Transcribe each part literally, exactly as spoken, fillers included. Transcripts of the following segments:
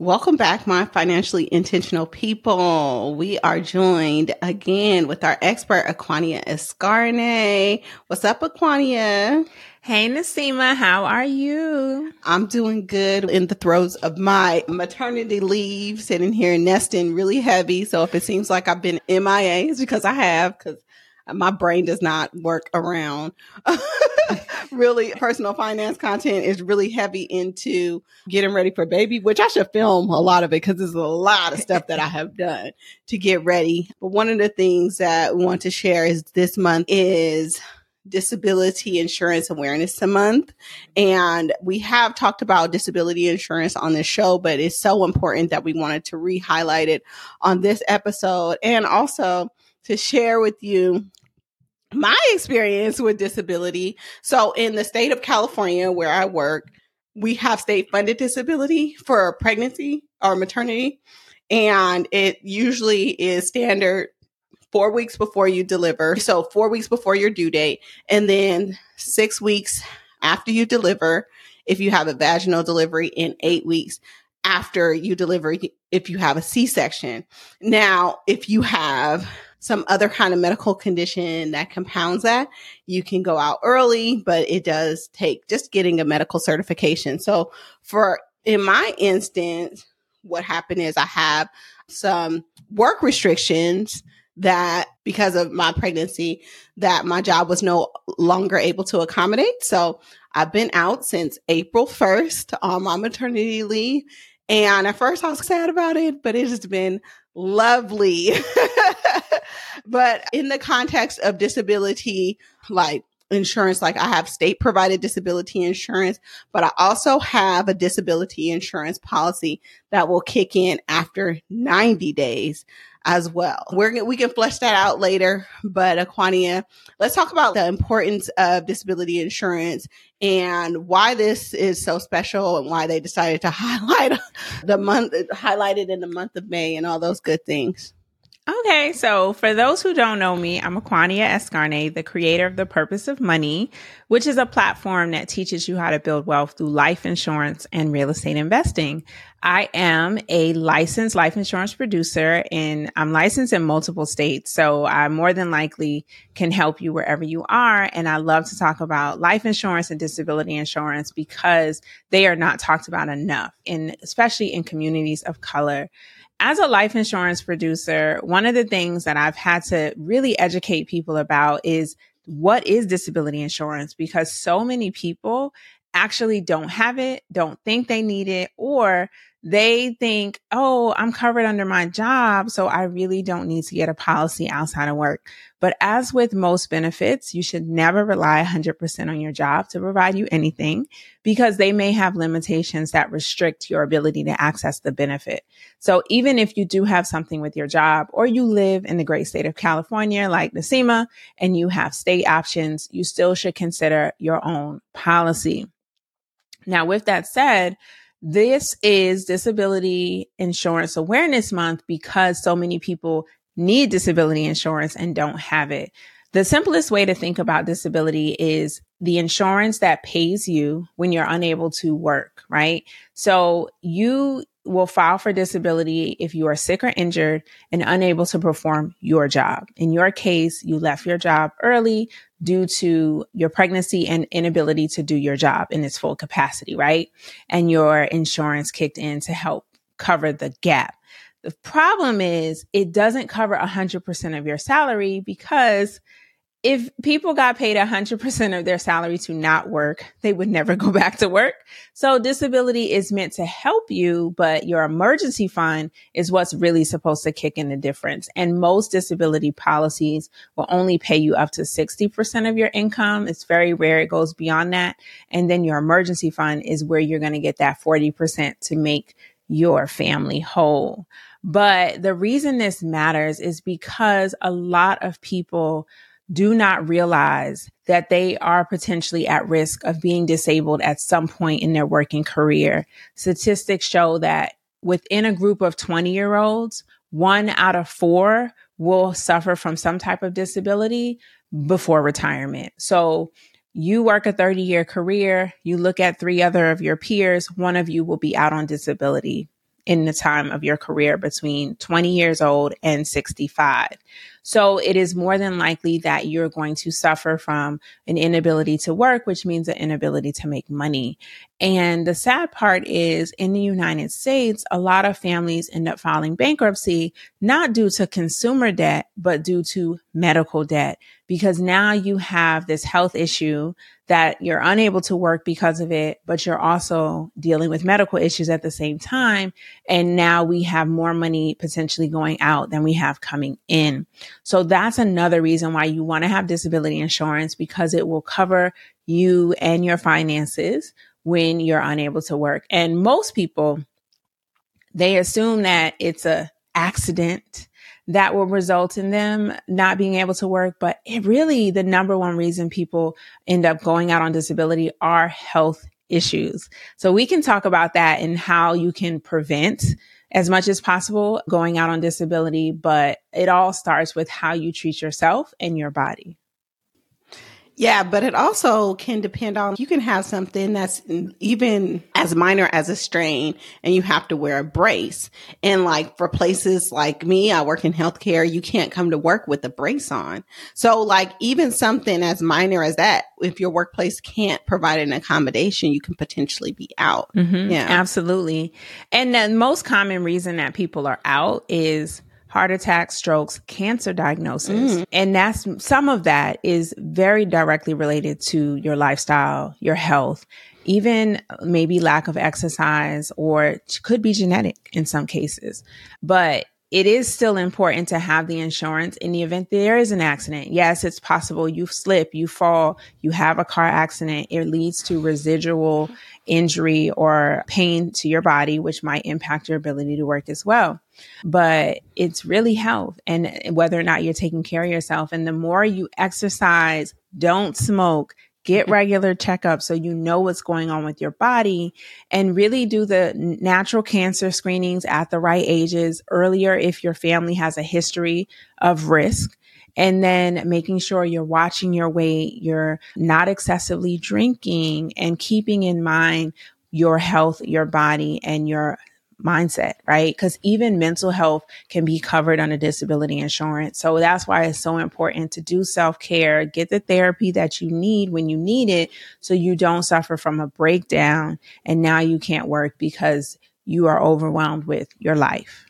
Welcome back, my financially intentional people. We are joined again with our expert, Acquania Escarne. What's up, Acquania? Hey, Nasima, how are you? I'm doing good. In the throes of my maternity leave, sitting here nesting really heavy. So if it seems like I've been M I A, it's because I have, because my brain does not work around really personal finance content is really heavy into getting ready for baby, which I should film a lot of it because there's a lot of stuff that I have done to get ready. But one of the things that we want to share is this month is Disability Insurance Awareness Month. And we have talked about disability insurance on this show, but it's so important that we wanted to re-highlight it on this episode, and also to share with you my experience with disability. So in the state of California, where I work, we have state funded disability for pregnancy or maternity. And it usually is standard four weeks before you deliver. So four weeks before your due date, and then six weeks after you deliver, if you have a vaginal delivery, in eight weeks after you deliver, if you have a C-section. Now, if you have some other kind of medical condition that compounds that, you can go out early, but it does take just getting a medical certification. So for, in my instance, what happened is I have some work restrictions that, because of my pregnancy, that my job was no longer able to accommodate. So I've been out since April first on my maternity leave. And at first I was sad about it, but it has been lovely. But in the context of disability, like insurance, like I have state provided disability insurance, but I also have a disability insurance policy that will kick in after ninety days as well. We're, we can flesh that out later, but Acquania, let's talk about the importance of disability insurance and why this is so special and why they decided to highlight the month, highlight it in the month of May and all those good things. Okay, so for those who don't know me, I'm Acquania Escarne, the creator of The Purpose of Money, which is a platform that teaches you how to build wealth through life insurance and real estate investing. I am a licensed life insurance producer, and I'm licensed in multiple states, so I more than likely can help you wherever you are. And I love to talk about life insurance and disability insurance because they are not talked about enough, and especially in communities of color. As a life insurance producer, one of the things that I've had to really educate people about is what is disability insurance, because so many people actually don't have it, don't think they need it, or they think, oh, I'm covered under my job, so I really don't need to get a policy outside of work. But as with most benefits, you should never rely one hundred percent on your job to provide you anything, because they may have limitations that restrict your ability to access the benefit. So even if you do have something with your job, or you live in the great state of California like Nasima and you have state options, you still should consider your own policy. Now, with that said, this is Disability Insurance Awareness Month because so many people need disability insurance and don't have it. The simplest way to think about disability is the insurance that pays you when you're unable to work, right? So you will file for disability if you are sick or injured and unable to perform your job. In your case, you left your job early due to your pregnancy and inability to do your job in its full capacity, right? And your insurance kicked in to help cover the gap. The problem is it doesn't cover one hundred percent of your salary, because if people got paid one hundred percent of their salary to not work, they would never go back to work. So disability is meant to help you, but your emergency fund is what's really supposed to kick in the difference. And most disability policies will only pay you up to sixty percent of your income. It's very rare it goes beyond that. And then your emergency fund is where you're going to get that forty percent to make your family whole. But the reason this matters is because a lot of people do not realize that they are potentially at risk of being disabled at some point in their working career. Statistics show that within a group of twenty-year-olds, one out of four will suffer from some type of disability before retirement. So you work a thirty-year career, you look at three other of your peers, one of you will be out on disability. in the time of your career between twenty years old and sixty-five. So it is more than likely that you're going to suffer from an inability to work, which means an inability to make money. And the sad part is in the United States, a lot of families end up filing bankruptcy, not due to consumer debt, but due to medical debt, because now you have this health issue that you're unable to work because of it, but you're also dealing with medical issues at the same time. And now we have more money potentially going out than we have coming in. So that's another reason why you want to have disability insurance, because it will cover you and your finances when you're unable to work. And most people, they assume that it's an accident that will result in them not being able to work. But it really, the number one reason people end up going out on disability are health issues. So we can talk about that and how you can prevent, as much as possible, going out on disability. But it all starts with how you treat yourself and your body. Yeah, but it also can depend on, you can have something that's even as minor as a strain and you have to wear a brace. And like for places like me, I work in healthcare, you can't come to work with a brace on. So like even something as minor as that, if your workplace can't provide an accommodation, you can potentially be out. Mm-hmm, yeah, absolutely. And the most common reason that people are out is heart attacks, strokes, cancer diagnosis. Mm. And that's, some of that is very directly related to your lifestyle, your health, even maybe lack of exercise, or it could be genetic in some cases. But it is still important to have the insurance in the event there is an accident. Yes, it's possible you slip, you fall, you have a car accident. It leads to residual injury or pain to your body, which might impact your ability to work as well. But it's really health and whether or not you're taking care of yourself. And the more you exercise, don't smoke, get regular checkups so you know what's going on with your body, and really do the natural cancer screenings at the right ages, earlier if your family has a history of risk. And then making sure you're watching your weight, you're not excessively drinking, and keeping in mind your health, your body, and your mindset, right? Because even mental health can be covered under disability insurance. So that's why it's so important to do self-care, get the therapy that you need when you need it, so you don't suffer from a breakdown and now you can't work because you are overwhelmed with your life.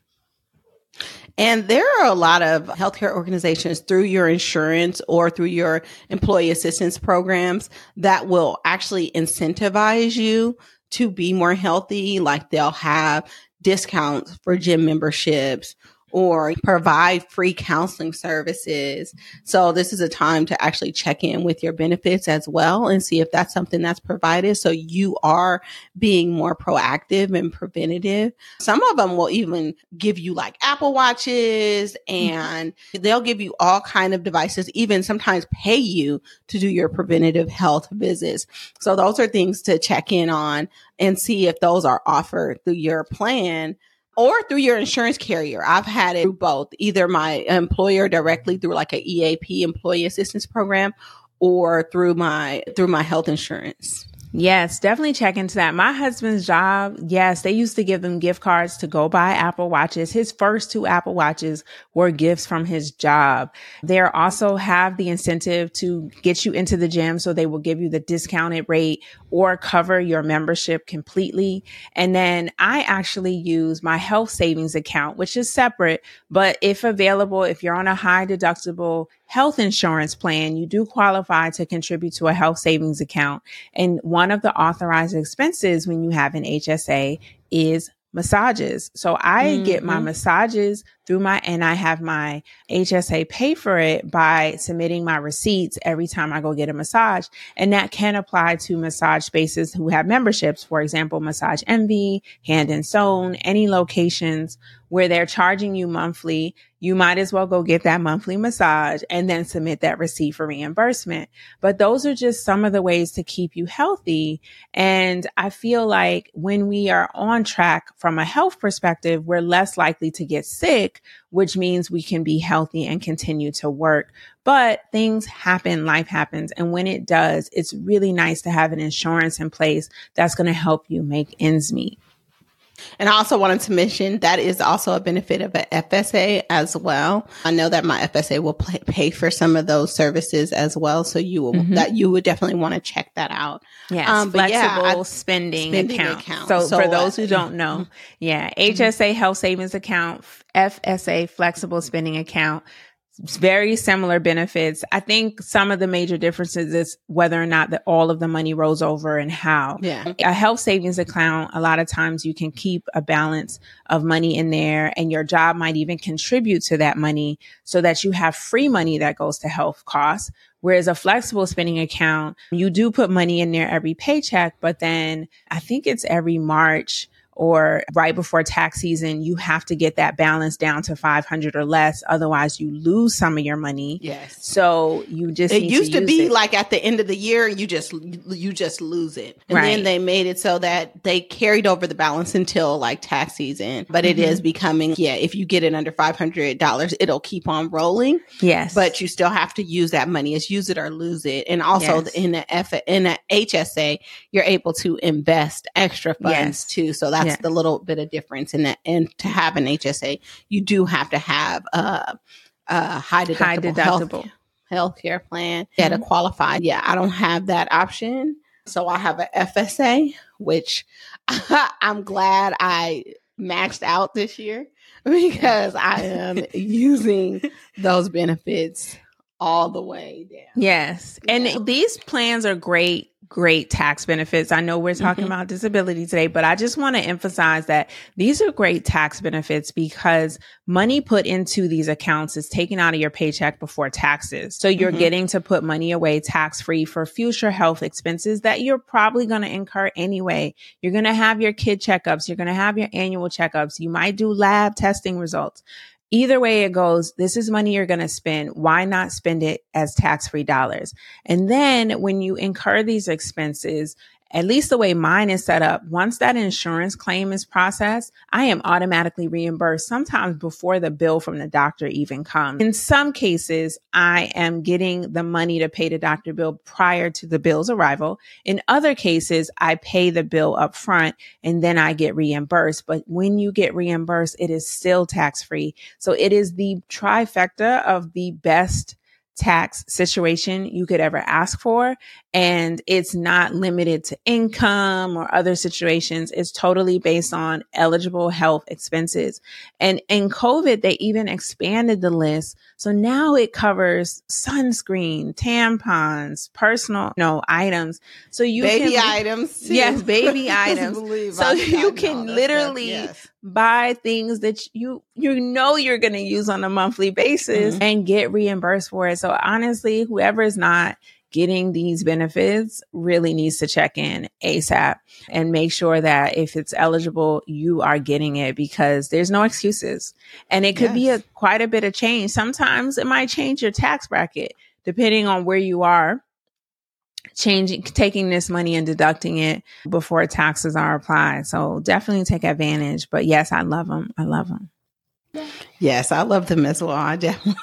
And there are a lot of healthcare organizations through your insurance or through your employee assistance programs that will actually incentivize you to be more healthy. Like they'll have discounts for gym memberships or provide free counseling services. So this is a time to actually check in with your benefits as well and see if that's something that's provided. So you are being more proactive and preventative. Some of them will even give you like Apple Watches, and they'll give you all kind of devices, even sometimes pay you to do your preventative health visits. So those are things to check in on and see if those are offered through your plan or through your insurance carrier. I've had it through both, either my employer directly through like an E A P, employee assistance program, or through my through my health insurance. Yes, definitely check into that. My husband's job, yes, they used to give them gift cards to go buy Apple Watches. His first two Apple Watches were gifts from his job. They also have the incentive to get you into the gym, so they will give you the discounted rate or cover your membership completely. And then I actually use my health savings account, which is separate, but if available, if you're on a high deductible health insurance plan, you do qualify to contribute to a health savings account. And one of the authorized expenses when you have an H S A is massages. So I mm-hmm. get my massages through my, and I have my H S A pay for it by submitting my receipts every time I go get a massage. And that can apply to massage spaces who have memberships. For example, Massage Envy, Hand and Stone, any locations where they're charging you monthly, you might as well go get that monthly massage and then submit that receipt for reimbursement. But those are just some of the ways to keep you healthy. And I feel like when we are on track from a health perspective, we're less likely to get sick, which means we can be healthy and continue to work. But things happen, life happens. And when it does, it's really nice to have an insurance in place that's going to help you make ends meet. And I also wanted to mention that is also a benefit of an F S A as well. I know that my F S A will pay for some of those services as well. So you will, mm-hmm. that you would definitely want to check that out. Yes, um, but flexible yeah, I, spending, spending account. account. So, so for uh, those who don't know, yeah, H S A mm-hmm. health savings account, F S A flexible spending account. Very similar benefits. I think some of the major differences is whether or not that all of the money rolls over and how. Yeah. A health savings account, a lot of times you can keep a balance of money in there and your job might even contribute to that money so that you have free money that goes to health costs. Whereas a flexible spending account, you do put money in there every paycheck, but then I think it's every March or right before tax season, you have to get that balance down to five hundred or less. Otherwise, you lose some of your money. Yes. So you just it need used to, to be it. like at the end of the year, you just you just lose it. And right. then they made it so that they carried over the balance until like tax season. But mm-hmm. it is becoming, yeah, if you get it under five hundred dollars, it'll keep on rolling. Yes. But you still have to use that money. It's use it or lose it. And also yes. in the F- in the H S A, you're able to invest extra funds yes. too. So that's That's yeah. the little bit of difference in that. And to have an H S A, you do have to have a, a high deductible, high deductible. Health, healthcare plan mm-hmm. yeah, to qualify. Yeah, I don't have that option. So I have an F S A, which I'm glad I maxed out this year because I am using those benefits all the way down. Yes. And yeah. these plans are great. Great tax benefits. I know we're talking mm-hmm. about disability today, but I just want to emphasize that these are great tax benefits because money put into these accounts is taken out of your paycheck before taxes. So you're mm-hmm. getting to put money away tax-free for future health expenses that you're probably going to incur anyway. You're going to have your kid checkups. You're going to have your annual checkups. You might do lab testing results. Either way it goes, this is money you're going to spend. Why not spend it as tax-free dollars? And then when you incur these expenses, at least the way mine is set up, once that insurance claim is processed, I am automatically reimbursed, sometimes before the bill from the doctor even comes. In some cases, I am getting the money to pay the doctor bill prior to the bill's arrival. In other cases, I pay the bill up front and then I get reimbursed. But when you get reimbursed, it is still tax-free. So it is the trifecta of the best tax situation you could ever ask for. And it's not limited to income or other situations. It's totally based on eligible health expenses. And in COVID, they even expanded the list. So now it covers sunscreen, tampons, personal no items. So you baby can, items. Too. Yes, baby items. So I'm you can literally yes. buy things that you, you know you're going to use on a monthly basis mm-hmm. and get reimbursed for it. So honestly, whoever is not getting these benefits really needs to check in ASAP and make sure that if it's eligible, you are getting it because there's no excuses. And it could yes. be a quite a bit of change. Sometimes it might change your tax bracket depending on where you are. Changing, taking this money and deducting it before taxes are applied. So definitely take advantage. But yes, I love them. I love them. Yes, I love them as well. I definitely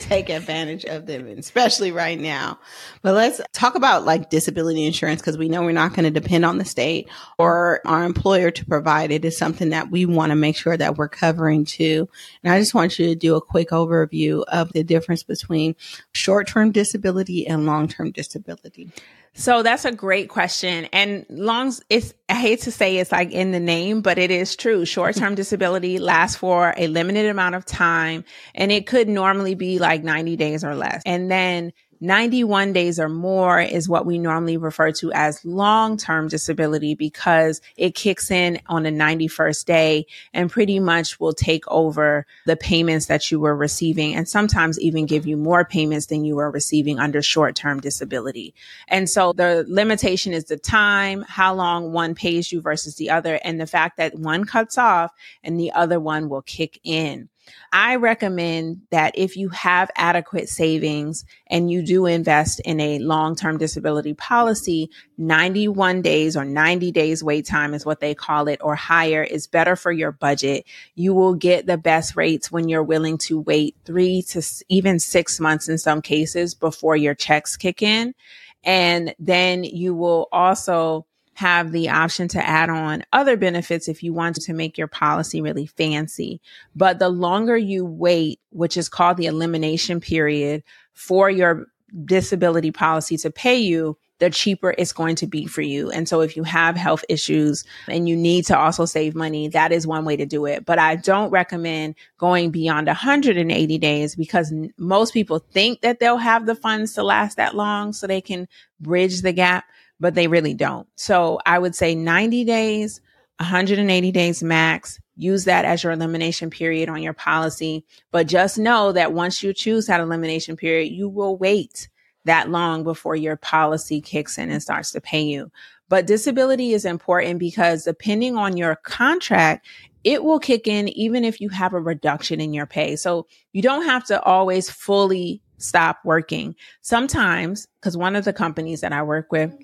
take advantage of them, especially right now. But let's talk about like disability insurance because we know we're not going to depend on the state or our employer to provide it. It's something that we want to make sure that we're covering too. And I just want you to do a quick overview of the difference between short-term disability and long-term disability. So that's a great question. And long, it's, I hate to say it's like in the name, but it is true. Short-term disability lasts for a limited amount of time, and it could normally be like ninety days or less. And then ninety-one days or more is what we normally refer to as long-term disability because it kicks in on the ninety-first day and pretty much will take over the payments that you were receiving and sometimes even give you more payments than you were receiving under short-term disability. And so the limitation is the time, how long one pays you versus the other, and the fact that one cuts off and the other one will kick in. I recommend that if you have adequate savings and you do invest in a long-term disability policy, ninety-one days or ninety days wait time is what they call it, or higher is better for your budget. You will get the best rates when you're willing to wait three to even six months in some cases before your checks kick in. And then you will also have the option to add on other benefits if you want to make your policy really fancy. But the longer you wait, which is called the elimination period for your disability policy to pay you, the cheaper it's going to be for you. And so if you have health issues and you need to also save money, that is one way to do it. But I don't recommend going beyond one hundred eighty days because most people think that they'll have the funds to last that long so they can bridge the gap, but they really don't. So I would say ninety days, one hundred eighty days max. Use that as your elimination period on your policy. But just know that once you choose that elimination period, you will wait that long before your policy kicks in and starts to pay you. But disability is important because depending on your contract, it will kick in even if you have a reduction in your pay. So you don't have to always fully stop working. Sometimes, because one of the companies that I work with,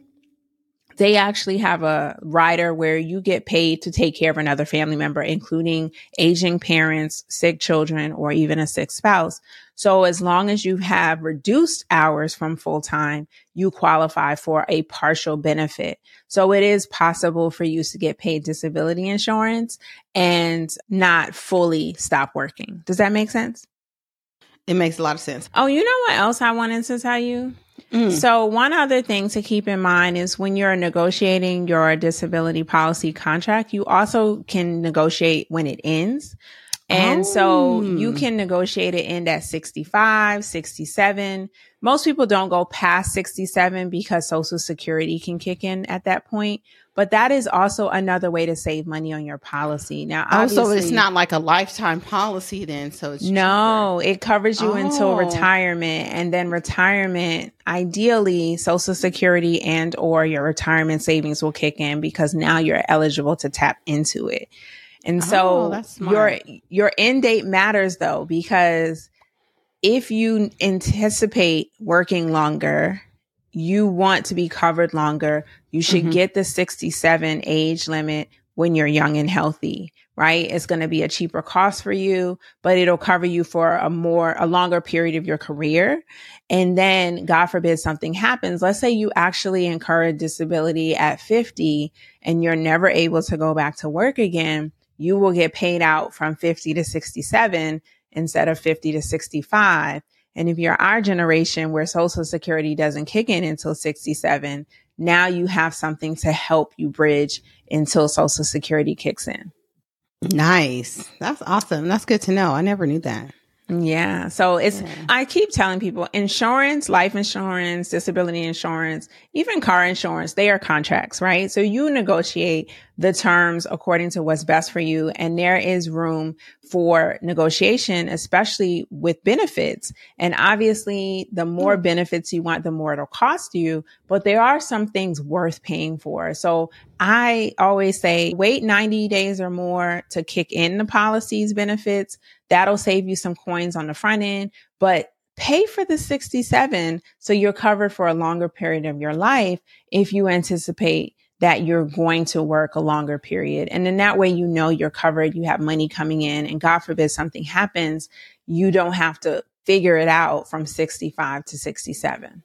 they actually have a rider where you get paid to take care of another family member, including aging parents, sick children, or even a sick spouse. So as long as you have reduced hours from full time, you qualify for a partial benefit. So it is possible for you to get paid disability insurance and not fully stop working. Does that make sense? It makes a lot of sense. Oh, you know what else I wanted to tell you? Mm. So one other thing to keep in mind is when you're negotiating your disability policy contract, you also can negotiate when it ends. And oh. so you can negotiate it end at sixty-five, sixty-seven. Most people don't go past sixty-seven because Social Security can kick in at that point. But that is also another way to save money on your policy. Now, obviously, oh, so it's not like a lifetime policy then. So it's no, cheaper. It covers you oh. until retirement, and then retirement, ideally, Social Security and or your retirement savings will kick in because now you're eligible to tap into it. And so oh, your your end date matters though, because if you anticipate working longer, you want to be covered longer. You should mm-hmm. get the sixty-seven age limit when you're young and healthy, right? It's going to be a cheaper cost for you, but it'll cover you for a more, a longer period of your career. And then God forbid something happens. Let's say you actually incur a disability at fifty and you're never able to go back to work again. You will get paid out from fifty to sixty-seven instead of fifty to sixty-five. And if you're our generation where Social Security doesn't kick in until sixty-seven, now you have something to help you bridge until Social Security kicks in. Nice. That's awesome. That's good to know. I never knew that. Yeah. So it's, yeah. I keep telling people insurance, life insurance, disability insurance, even car insurance, they are contracts, right? So you negotiate the terms according to what's best for you. And there is room for negotiation, especially with benefits. And obviously the more benefits you want, the more it'll cost you, but there are some things worth paying for. So I always say wait ninety days or more to kick in the policy's benefits. That'll save you some coins on the front end, but pay for the sixty-seven so you're covered for a longer period of your life if you anticipate that you're going to work a longer period. And in that way, you know you're covered, you have money coming in, and God forbid something happens, you don't have to figure it out from sixty-five to sixty-seven.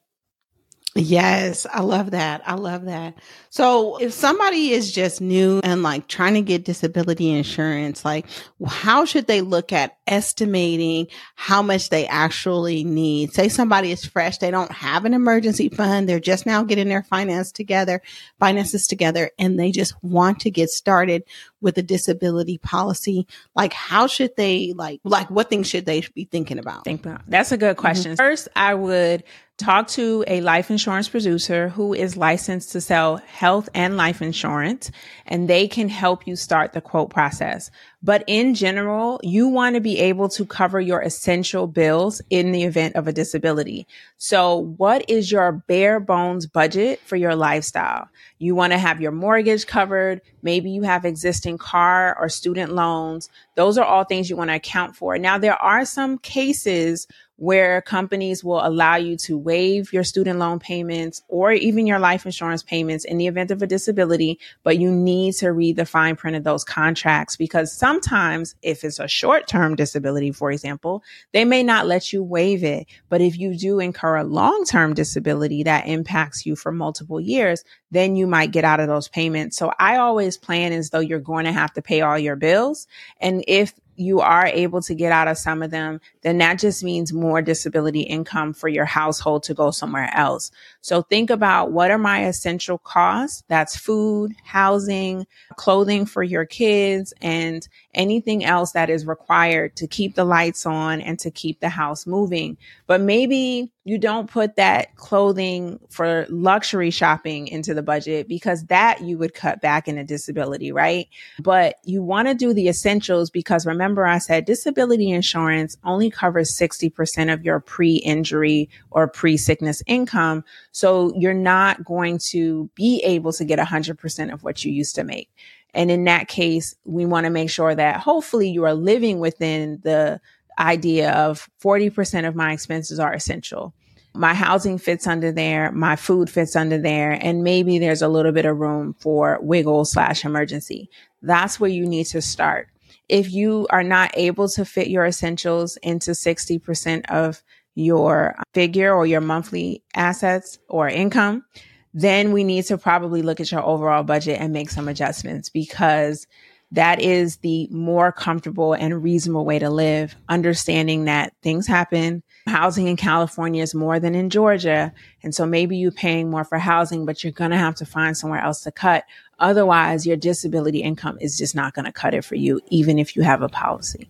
Yes, I love that. I love that. So if somebody is just new and like trying to get disability insurance, like how should they look at estimating how much they actually need? Say somebody is fresh, they don't have an emergency fund, they're just now getting their finance together, finances together, and they just want to get started with a disability policy. Like how should they like like what things should they be thinking about? Think about. That's a good question. Mm-hmm. First, I would talk to a life insurance producer who is licensed to sell health and life insurance, and they can help you start the quote process. But in general, you want to be able to cover your essential bills in the event of a disability. So what is your bare bones budget for your lifestyle? You want to have your mortgage covered. Maybe you have existing car or student loans. Those are all things you want to account for. Now, there are some cases where companies will allow you to waive your student loan payments or even your life insurance payments in the event of a disability, but you need to read the fine print of those contracts, because sometimes if it's a short-term disability, for example, they may not let you waive it. But if you do incur a long-term disability that impacts you for multiple years, then you might get out of those payments. So I always plan as though you're going to have to pay all your bills. And if you are able to get out of some of them, then that just means more disability income for your household to go somewhere else. So think about, what are my essential costs? That's food, housing, clothing for your kids, and anything else that is required to keep the lights on and to keep the house moving. But maybe you don't put that clothing for luxury shopping into the budget, because that you would cut back in a disability, right? But you want to do the essentials, because remember I said disability insurance only covers sixty percent of your pre-injury or pre-sickness income. So you're not going to be able to get one hundred percent of what you used to make. And in that case, we want to make sure that hopefully you are living within the idea of forty percent of my expenses are essential. My housing fits under there, my food fits under there, and maybe there's a little bit of room for wiggle slash emergency. That's where you need to start. If you are not able to fit your essentials into sixty percent of your figure or your monthly assets or income, then we need to probably look at your overall budget and make some adjustments, because that is the more comfortable and reasonable way to live, understanding that things happen. Housing in California is more than in Georgia. And so maybe you're paying more for housing, but you're going to have to find somewhere else to cut. Otherwise, your disability income is just not going to cut it for you, even if you have a policy.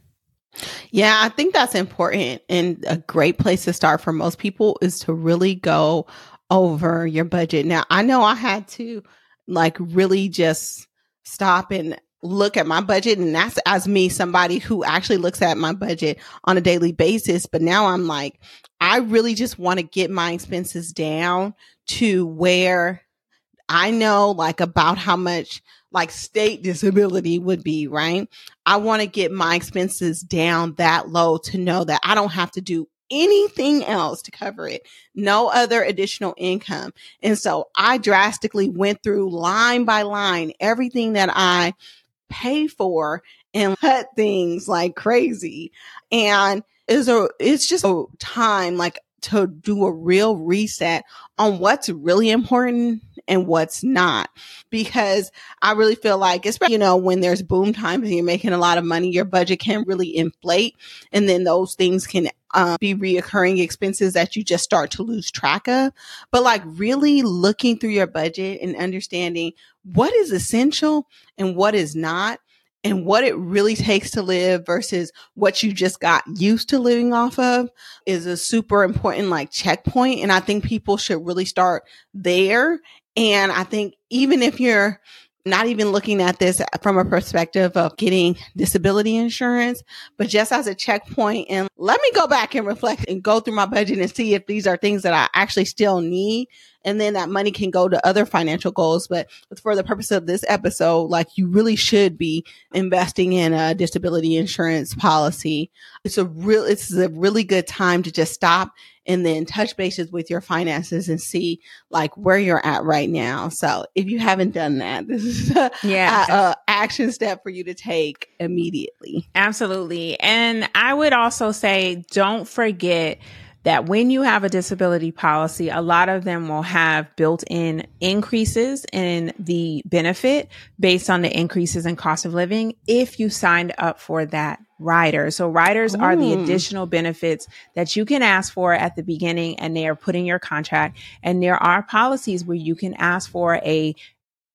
Yeah, I think that's important. And a great place to start for most people is to really go over your budget. Now, I know I had to like really just stop and look at my budget. And that's as me, somebody who actually looks at my budget on a daily basis. But now I'm like, I really just want to get my expenses down to where I know like about how much like state disability would be, right? I want to get my expenses down that low to know that I don't have to do anything else to cover it, no other additional income. And so I drastically went through line by line, everything that I pay for, and cut things like crazy. And it's a, it's just a time like to do a real reset on what's really important and what's not. Because I really feel like, especially, you know, when there's boom times and you're making a lot of money, your budget can really inflate. And then those things can um, be reoccurring expenses that you just start to lose track of. But like really looking through your budget and understanding what is essential and what is not, and what it really takes to live versus what you just got used to living off of, is a super important like checkpoint. And I think people should really start there. And I think even if you're not even looking at this from a perspective of getting disability insurance, but just as a checkpoint, and let me go back and reflect and go through my budget and see if these are things that I actually still need. And then that money can go to other financial goals. But for the purpose of this episode, like you really should be investing in a disability insurance policy. It's a real, it's a really good time to just stop and then touch bases with your finances and see like where you're at right now. So if you haven't done that, this is a, yeah. a, a action step for you to take immediately. Absolutely. And I would also say, don't forget that when you have a disability policy, a lot of them will have built-in increases in the benefit based on the increases in cost of living if you signed up for that rider. So riders Ooh. Are the additional benefits that you can ask for at the beginning, and they are put in your contract. And there are policies where you can ask for a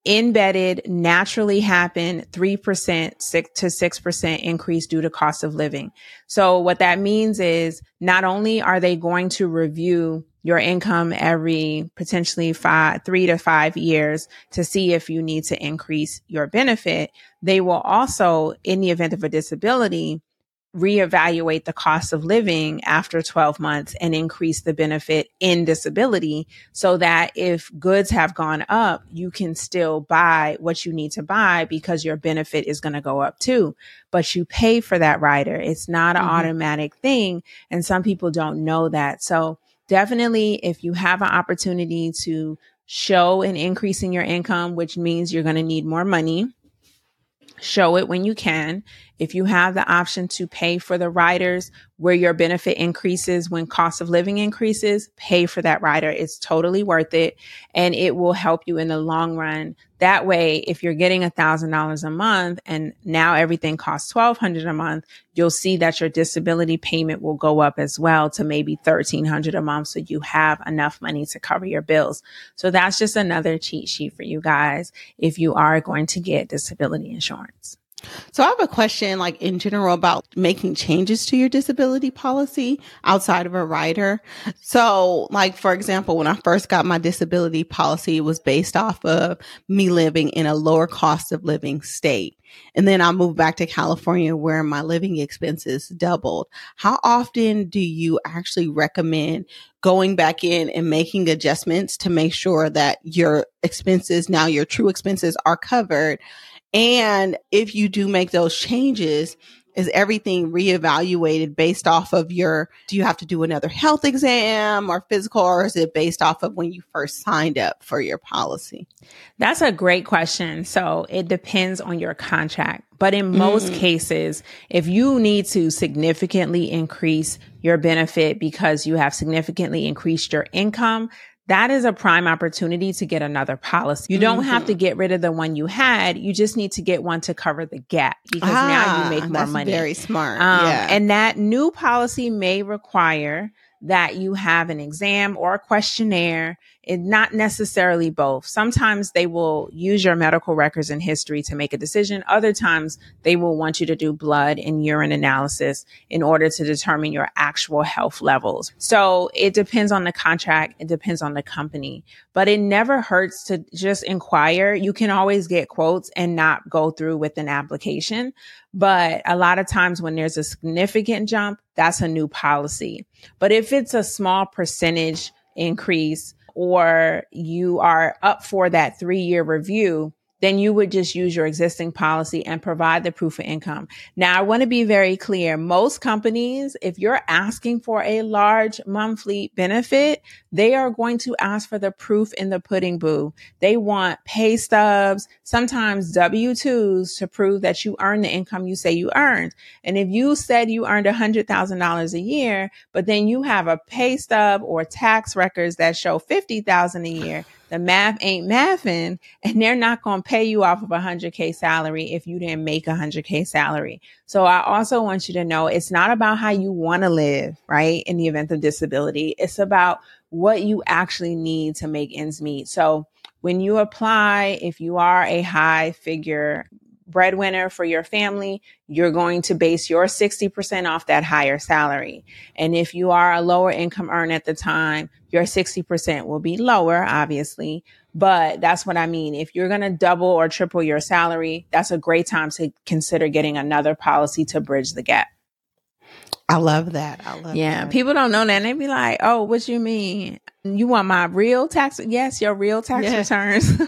embedded, naturally happen three percent to six percent increase due to cost of living. So what that means is not only are they going to review your income every potentially five, three to five years to see if you need to increase your benefit, they will also, in the event of a disability, reevaluate the cost of living after twelve months and increase the benefit in disability so that if goods have gone up, you can still buy what you need to buy because your benefit is going to go up too. But you pay for that rider. It's not an mm-hmm. automatic thing. And some people don't know that. So definitely if you have an opportunity to show an increase in your income, which means you're going to need more money, show it when you can. If you have the option to pay for the riders where your benefit increases when cost of living increases, pay for that rider. It's totally worth it. And it will help you in the long run. That way, if you're getting one thousand dollars a month and now everything costs twelve hundred dollars a month, you'll see that your disability payment will go up as well to maybe thirteen hundred dollars a month. So you have enough money to cover your bills. So that's just another cheat sheet for you guys if you are going to get disability insurance. So I have a question, like in general, about making changes to your disability policy outside of a rider. So like, for example, when I first got my disability policy, it was based off of me living in a lower cost of living state. And then I moved back to California where my living expenses doubled. How often do you actually recommend going back in and making adjustments to make sure that your expenses, now your true expenses, are covered? And if you do make those changes, is everything reevaluated based off of your, do you have to do another health exam or physical, or is it based off of when you first signed up for your policy? That's a great question. So it depends on your contract. But in most mm-hmm. cases, if you need to significantly increase your benefit because you have significantly increased your income, that is a prime opportunity to get another policy. You don't mm-hmm. have to get rid of the one you had. You just need to get one to cover the gap because ah, now you make more that's money. Very smart. Um, yeah. And that new policy may require that you have an exam or a questionnaire, and not necessarily both. Sometimes they will use your medical records and history to make a decision. Other times they will want you to do blood and urine analysis in order to determine your actual health levels. So it depends on the contract. It depends on the company, but it never hurts to just inquire. You can always get quotes and not go through with an application. But a lot of times when there's a significant jump, that's a new policy. But if it's a small percentage increase or you are up for that three-year review, then you would just use your existing policy and provide the proof of income. Now, I want to be very clear. Most companies, if you're asking for a large monthly benefit, they are going to ask for the proof in the pudding, boo. They want pay stubs, sometimes W two's to prove that you earned the income you say you earned. And if you said you earned one hundred thousand dollars a year, but then you have a pay stub or tax records that show fifty thousand dollars a year, the math ain't mathing, and they're not going to pay you off of a one hundred K salary if you didn't make a one hundred K salary. So I also want you to know it's not about how you want to live, right, in the event of disability. It's about what you actually need to make ends meet. So when you apply, if you are a high figure breadwinner for your family, you're going to base your sixty percent off that higher salary. And if you are a lower income earner at the time, your sixty percent will be lower, obviously. But that's what I mean. If you're going to double or triple your salary, that's a great time to consider getting another policy to bridge the gap. I love that. I love yeah, that. People don't know that. And they be like, oh, what you mean? You want my real tax? Yes, your real tax yeah. returns.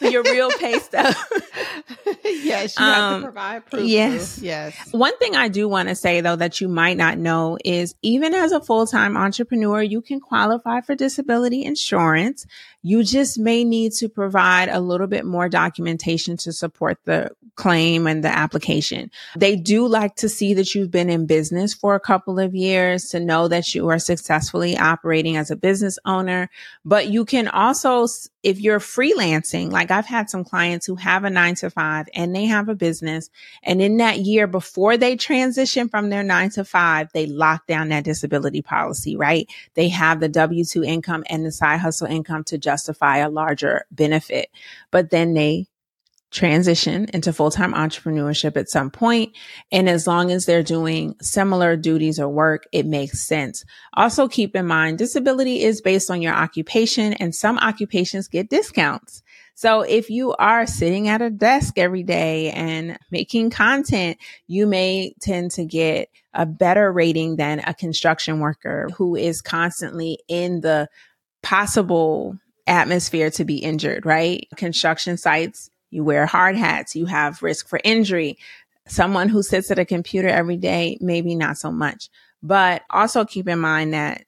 Your real pay stuff. Yes, you um, have to provide proof. Yes. Yes. One thing I do want to say, though, that you might not know is even as a full-time entrepreneur, you can qualify for disability insurance. You just may need to provide a little bit more documentation to support the claim and the application. They do like to see that you've been in business for a couple of years to know that you are successfully operating as a business owner. But you can also, if you're freelancing, like I've had some clients who have a nine to five and they have a business. And in that year before they transition from their nine to five, they lock down that disability policy, right? They have the W two income and the side hustle income to just justify a larger benefit, but then they transition into full-time entrepreneurship at some point. And as long as they're doing similar duties or work, it makes sense. Also keep in mind, disability is based on your occupation and some occupations get discounts. So if you are sitting at a desk every day and making content, you may tend to get a better rating than a construction worker who is constantly in the possible atmosphere to be injured, right? Construction sites, you wear hard hats, you have risk for injury. Someone who sits at a computer every day, maybe not so much. But also keep in mind that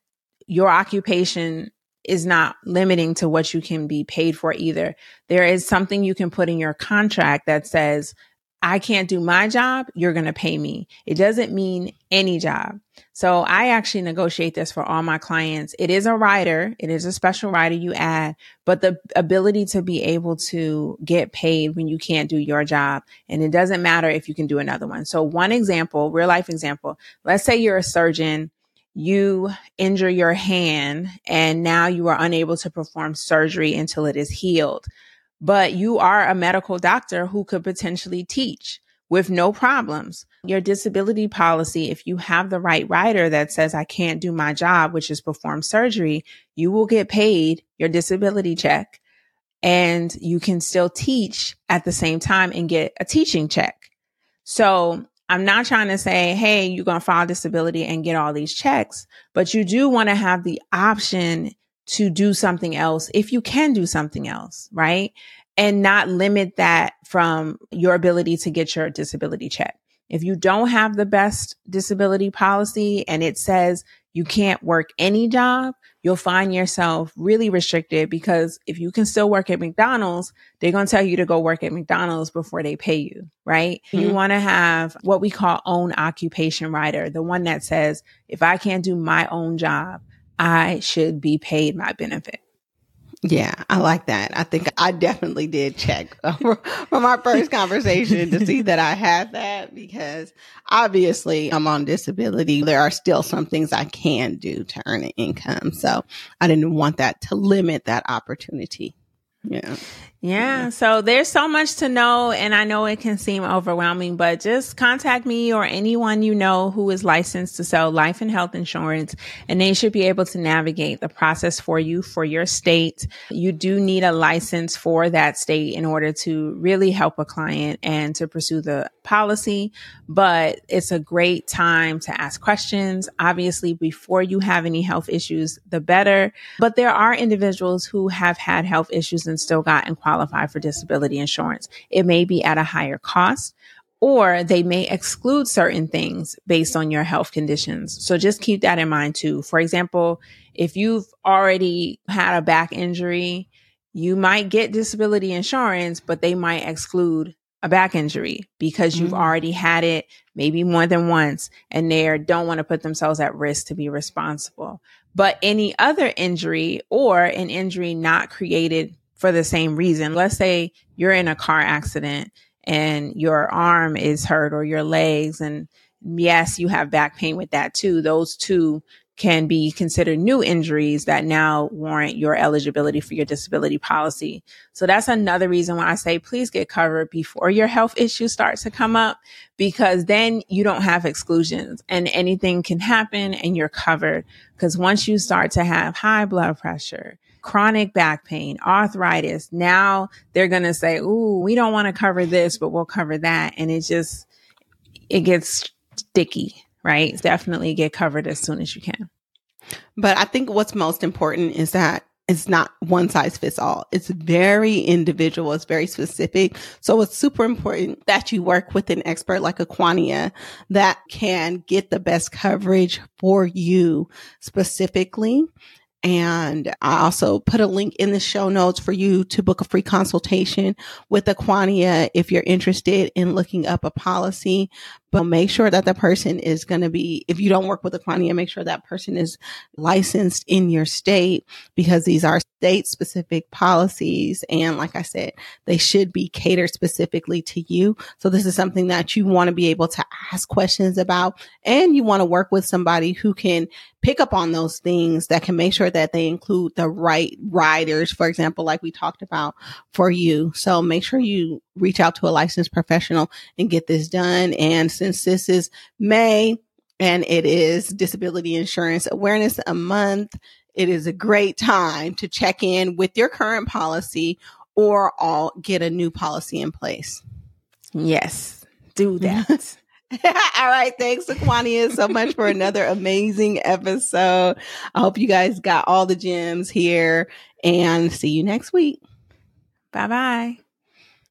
your occupation is not limiting to what you can be paid for either. There is something you can put in your contract that says, I can't do my job, you're going to pay me. It doesn't mean any job. So I actually negotiate this for all my clients. It is a rider. It is a special rider you add, but the ability to be able to get paid when you can't do your job. And it doesn't matter if you can do another one. So one example, real life example, let's say you're a surgeon, you injure your hand, and now you are unable to perform surgery until it is healed. But you are a medical doctor who could potentially teach with no problems. Your disability policy, if you have the right rider that says, I can't do my job, which is perform surgery, you will get paid your disability check and you can still teach at the same time and get a teaching check. So I'm not trying to say, hey, you're going to file disability and get all these checks, but you do want to have the option to do something else if you can do something else, right? And not limit that from your ability to get your disability check. If you don't have the best disability policy and it says you can't work any job, you'll find yourself really restricted, because if you can still work at McDonald's, they're going to tell you to go work at McDonald's before they pay you, right? Mm-hmm. You want to have what we call own occupation rider, the one that says, if I can't do my own job, I should be paid my benefit. Yeah, I like that. I think I definitely did check from our first conversation to see that I had that, because obviously I'm on disability. There are still some things I can do to earn an income. So I didn't want that to limit that opportunity. Yeah. Yeah. So there's so much to know. And I know it can seem overwhelming, but just contact me or anyone you know who is licensed to sell life and health insurance, and they should be able to navigate the process for you, for your state. You do need a license for that state in order to really help a client and to pursue the policy. But it's a great time to ask questions. Obviously, before you have any health issues, the better. But there are individuals who have had health issues and still got inquired. Qualify for disability insurance. It may be at a higher cost, or they may exclude certain things based on your health conditions. So just keep that in mind too. For example, if you've already had a back injury, you might get disability insurance, but they might exclude a back injury because you've mm-hmm. already had it maybe more than once, and they don't want to put themselves at risk to be responsible. But any other injury, or an injury not created for the same reason. Let's say you're in a car accident and your arm is hurt or your legs. And yes, you have back pain with that too. Those two can be considered new injuries that now warrant your eligibility for your disability policy. So that's another reason why I say, please get covered before your health issue starts to come up, because then you don't have exclusions and anything can happen and you're covered. Because once you start to have high blood pressure, chronic back pain, arthritis, now they're going to say, ooh, we don't want to cover this, but we'll cover that. And it just, it gets sticky, right? Definitely get covered as soon as you can. But I think what's most important is that it's not one size fits all. It's very individual. It's very specific. So it's super important that you work with an expert like Acquania that can get the best coverage for you specifically. And I also put a link in the show notes for you to book a free consultation with Acquania if you're interested in looking up a policy. But make sure that the person is going to be, if you don't work with Acquania, make sure that person is licensed in your state, because these are state-specific policies. And like I said, they should be catered specifically to you. So this is something that you want to be able to ask questions about, and you want to work with somebody who can pick up on those things, that can make sure that they include the right riders, for example, like we talked about for you. So make sure you reach out to a licensed professional and get this done. And since this is May and it is Disability Insurance Awareness Month, it is a great time to check in with your current policy or I'll get a new policy in place. Yes, do that. All right. Thanks, Acquania, so much for another amazing episode. I hope you guys got all the gems here, and see you next week. Bye-bye.